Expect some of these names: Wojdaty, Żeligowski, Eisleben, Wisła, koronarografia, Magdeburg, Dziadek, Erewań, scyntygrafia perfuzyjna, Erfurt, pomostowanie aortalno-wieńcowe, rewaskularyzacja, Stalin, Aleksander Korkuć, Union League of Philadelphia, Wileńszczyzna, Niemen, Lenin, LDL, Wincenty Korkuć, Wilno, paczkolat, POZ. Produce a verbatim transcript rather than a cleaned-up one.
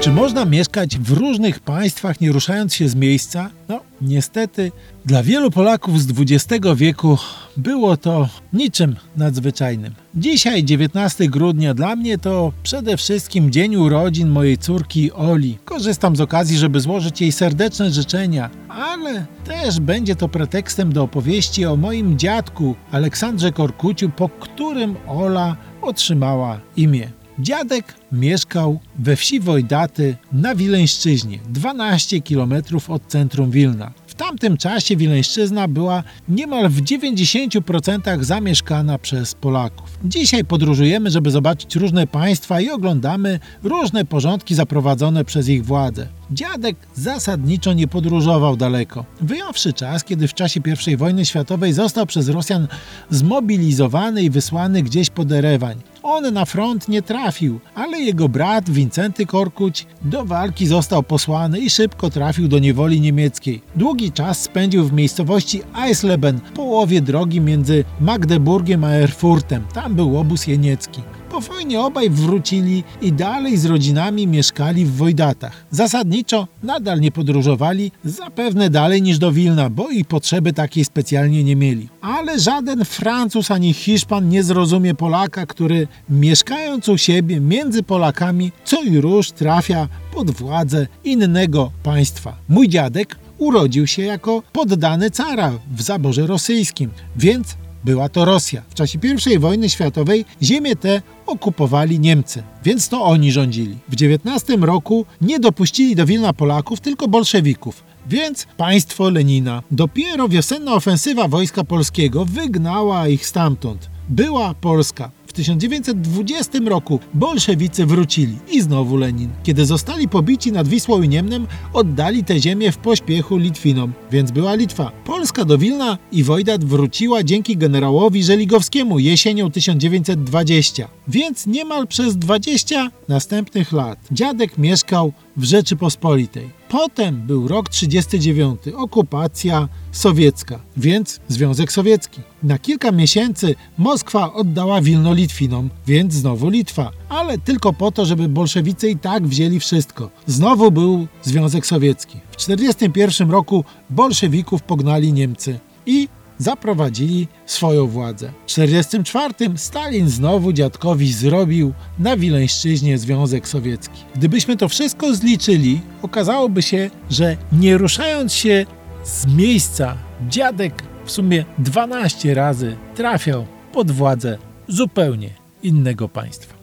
Czy można mieszkać w różnych państwach, nie ruszając się z miejsca? No, niestety, dla wielu Polaków z dwudziestego wieku było to niczym nadzwyczajnym. Dzisiaj, dziewiętnastego grudnia, dla mnie to przede wszystkim dzień urodzin mojej córki Oli. Korzystam z okazji, żeby złożyć jej serdeczne życzenia, ale też będzie to pretekstem do opowieści o moim dziadku Aleksandrze Korkuciu, po którym Ola otrzymała imię. Dziadek mieszkał we wsi Wojdaty na Wileńszczyźnie, dwanaście kilometrów od centrum Wilna. W tamtym czasie Wileńszczyzna była niemal w dziewięćdziesięciu procentach zamieszkana przez Polaków. Dzisiaj podróżujemy, żeby zobaczyć różne państwa i oglądamy różne porządki zaprowadzone przez ich władze. Dziadek zasadniczo nie podróżował daleko, wyjąwszy czas, kiedy w czasie pierwszej wojny światowej został przez Rosjan zmobilizowany i wysłany gdzieś pod Erewań. On na front nie trafił, ale jego brat Wincenty Korkuć do walki został posłany i szybko trafił do niewoli niemieckiej. Długi czas spędził w miejscowości Eisleben, połowie drogi między Magdeburgiem a Erfurtem. Tam był obóz jeniecki. Po wojnie obaj wrócili i dalej z rodzinami mieszkali w Wojdatach. Zasadniczo nadal nie podróżowali, zapewne dalej niż do Wilna, bo i potrzeby takiej specjalnie nie mieli. Ale żaden Francuz ani Hiszpan nie zrozumie Polaka, który mieszkając u siebie między Polakami co i róż trafia pod władzę innego państwa. Mój dziadek urodził się jako poddany cara w zaborze rosyjskim, więc była to Rosja. W czasie pierwszej wojny światowej ziemię tę okupowali Niemcy, więc to oni rządzili. W dziewiętnastym roku nie dopuścili do Wilna Polaków, tylko bolszewików, więc państwo Lenina. Dopiero wiosenna ofensywa Wojska Polskiego wygnała ich stamtąd. Była Polska. W tysiąc dziewięćset dwudziestym roku bolszewicy wrócili i znowu Lenin. Kiedy zostali pobici nad Wisłą i Niemnem, oddali te ziemię w pośpiechu Litwinom, więc była Litwa. Polska do Wilna i Wojdat wróciła dzięki generałowi Żeligowskiemu jesienią tysiąc dziewięćset dwudziestego, więc niemal przez dwadzieścia następnych lat dziadek mieszkał w Rzeczypospolitej. Potem był rok tysiąc dziewięćset trzydziesty dziewiąty, okupacja sowiecka, więc Związek Sowiecki. Na kilka miesięcy Moskwa oddała Wilno Litwinom, więc znowu Litwa, ale tylko po to, żeby bolszewicy i tak wzięli wszystko. Znowu był Związek Sowiecki. W czterdziestym pierwszym roku bolszewików pognali Niemcy i zaprowadzili swoją władzę. W czterdziestym czwartym Stalin znowu dziadkowi zrobił na Wileńszczyźnie Związek Sowiecki. Gdybyśmy to wszystko zliczyli, okazałoby się, że nie ruszając się z miejsca, dziadek w sumie dwanaście razy trafiał pod władzę zupełnie innego państwa.